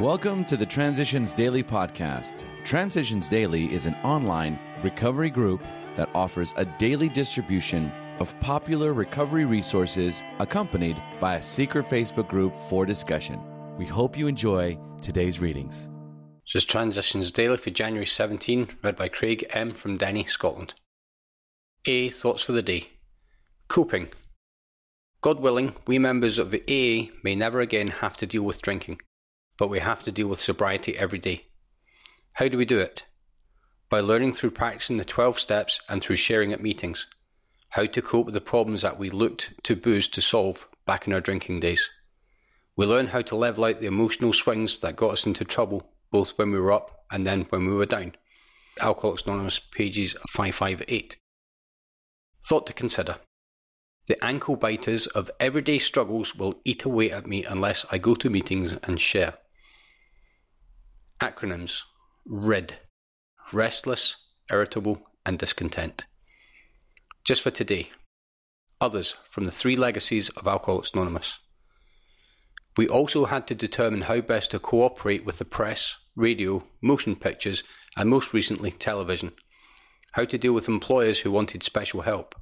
Welcome to the Transitions Daily podcast. Transitions Daily is an online recovery group that offers a daily distribution of popular recovery resources accompanied by a secret Facebook group for discussion. We hope you enjoy today's readings. This is Transitions Daily for January 17, read by Craig M. from Denny, Scotland. AA Thoughts for the Day. Coping. God willing, we members of the AA may never again have to deal with drinking, but we have to deal with sobriety every day. How do we do it? By learning through practicing the 12 steps and through sharing at meetings, how to cope with the problems that we looked to booze to solve back in our drinking days. We learn how to level out the emotional swings that got us into trouble, both when we were up and then when we were down. Alcoholics Anonymous, pages 558. Thought to consider. The ankle biters of everyday struggles will eat away at me unless I go to meetings and share. Acronyms. RID. Restless, irritable, and discontent. Just for today. Others from the three legacies of Alcoholics Anonymous. We also had to determine how best to cooperate with the press, radio, motion pictures, and most recently television. How to deal with employers who wanted special help.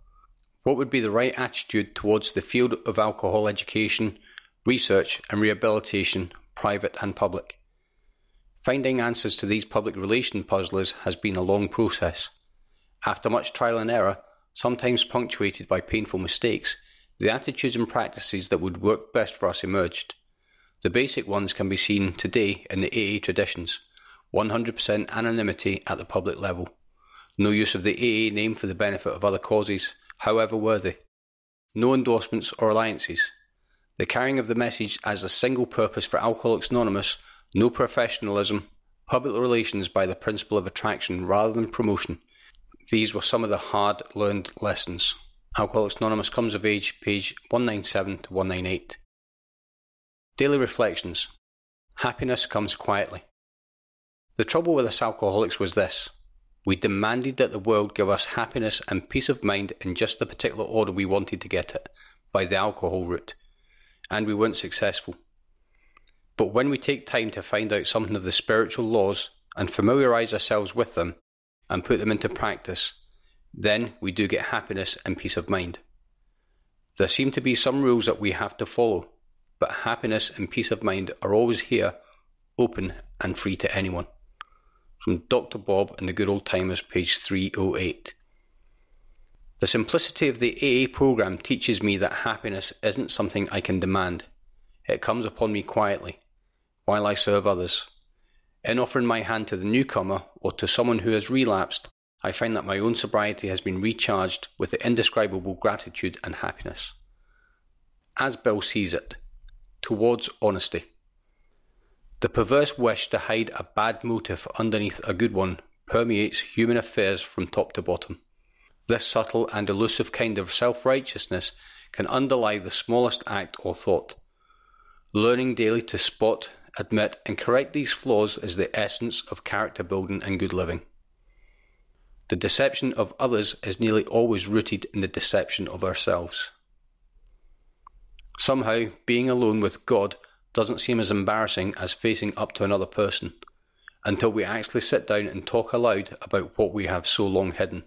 What would be the right attitude towards the field of alcohol education, research and rehabilitation, private and public? Finding answers to these public relation puzzlers has been a long process. After much trial and error, sometimes punctuated by painful mistakes, the attitudes and practices that would work best for us emerged. The basic ones can be seen today in the AA traditions. 100% anonymity at the public level. No use of the AA name for the benefit of other causes, however worthy. No endorsements or alliances. The carrying of the message as a single purpose for Alcoholics Anonymous, no professionalism, public relations by the principle of attraction rather than promotion. These were some of the hard-learned lessons. Alcoholics Anonymous Comes of Age, page 197 to 198. Daily Reflections. Happiness comes quietly. The trouble with us alcoholics was this. We demanded that the world give us happiness and peace of mind in just the particular order we wanted to get it, by the alcohol route, and we weren't successful. But when we take time to find out something of the spiritual laws and familiarise ourselves with them and put them into practice, then we do get happiness and peace of mind. There seem to be some rules that we have to follow, but happiness and peace of mind are always here, open and free to anyone. From Dr. Bob and the Good Old Timers, page 308. The simplicity of the AA program teaches me that happiness isn't something I can demand. It comes upon me quietly, while I serve others. In offering my hand to the newcomer or to someone who has relapsed, I find that my own sobriety has been recharged with the indescribable gratitude and happiness. As Bill sees it, towards honesty. The perverse wish to hide a bad motive underneath a good one permeates human affairs from top to bottom. This subtle and elusive kind of self-righteousness can underlie the smallest act or thought. Learning daily to spot, admit and correct these flaws is the essence of character building and good living. The deception of others is nearly always rooted in the deception of ourselves. Somehow, being alone with God doesn't seem as embarrassing as facing up to another person, until we actually sit down and talk aloud about what we have so long hidden.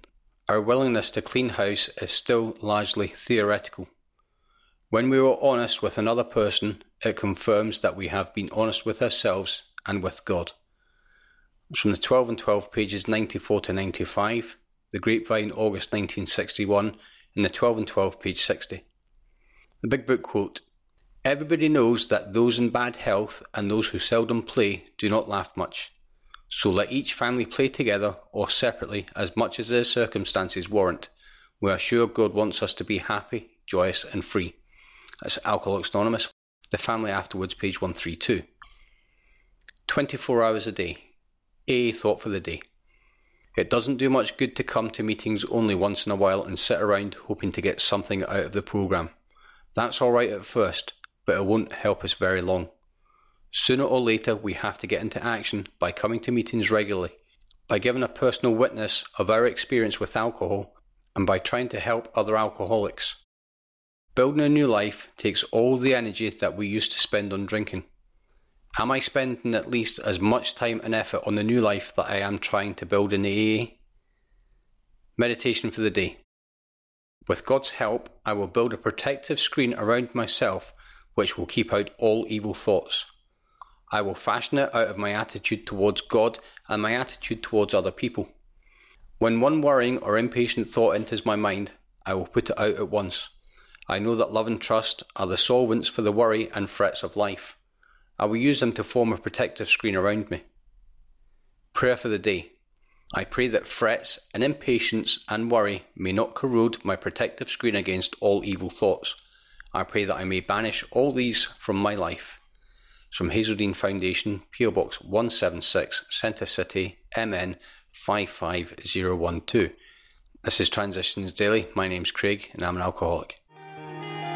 Our willingness to clean house is still largely theoretical. When we are honest with another person, it confirms that we have been honest with ourselves and with God. From the 12 and 12 pages 94 to 95, The Grapevine, August 1961, and the 12 and 12 page 60. The Big Book quote. Everybody knows that those in bad health and those who seldom play do not laugh much. So let each family play together or separately as much as their circumstances warrant. We are sure God wants us to be happy, joyous and free. That's Alcoholics Anonymous, The Family Afterwards, page 132. 24 hours a day. AA Thought for the Day. It doesn't do much good to come to meetings only once in a while and sit around hoping to get something out of the program. That's alright at first, but it won't help us very long. Sooner or later we have to get into action by coming to meetings regularly, by giving a personal witness of our experience with alcohol, and by trying to help other alcoholics. Building a new life takes all the energy that we used to spend on drinking. Am I spending at least as much time and effort on the new life that I am trying to build in the AA? Meditation for the day. With God's help, I will build a protective screen around myself which will keep out all evil thoughts. I will fashion it out of my attitude towards God and my attitude towards other people. When one worrying or impatient thought enters my mind, I will put it out at once. I know that love and trust are the solvents for the worry and frets of life. I will use them to form a protective screen around me. Prayer for the day. I pray that frets and impatience and worry may not corrode my protective screen against all evil thoughts. I pray that I may banish all these from my life. From Hazelden Foundation, P.O. Box 176, Centre City, MN 55012. This is Transitions Daily. My name's Craig and I'm an alcoholic.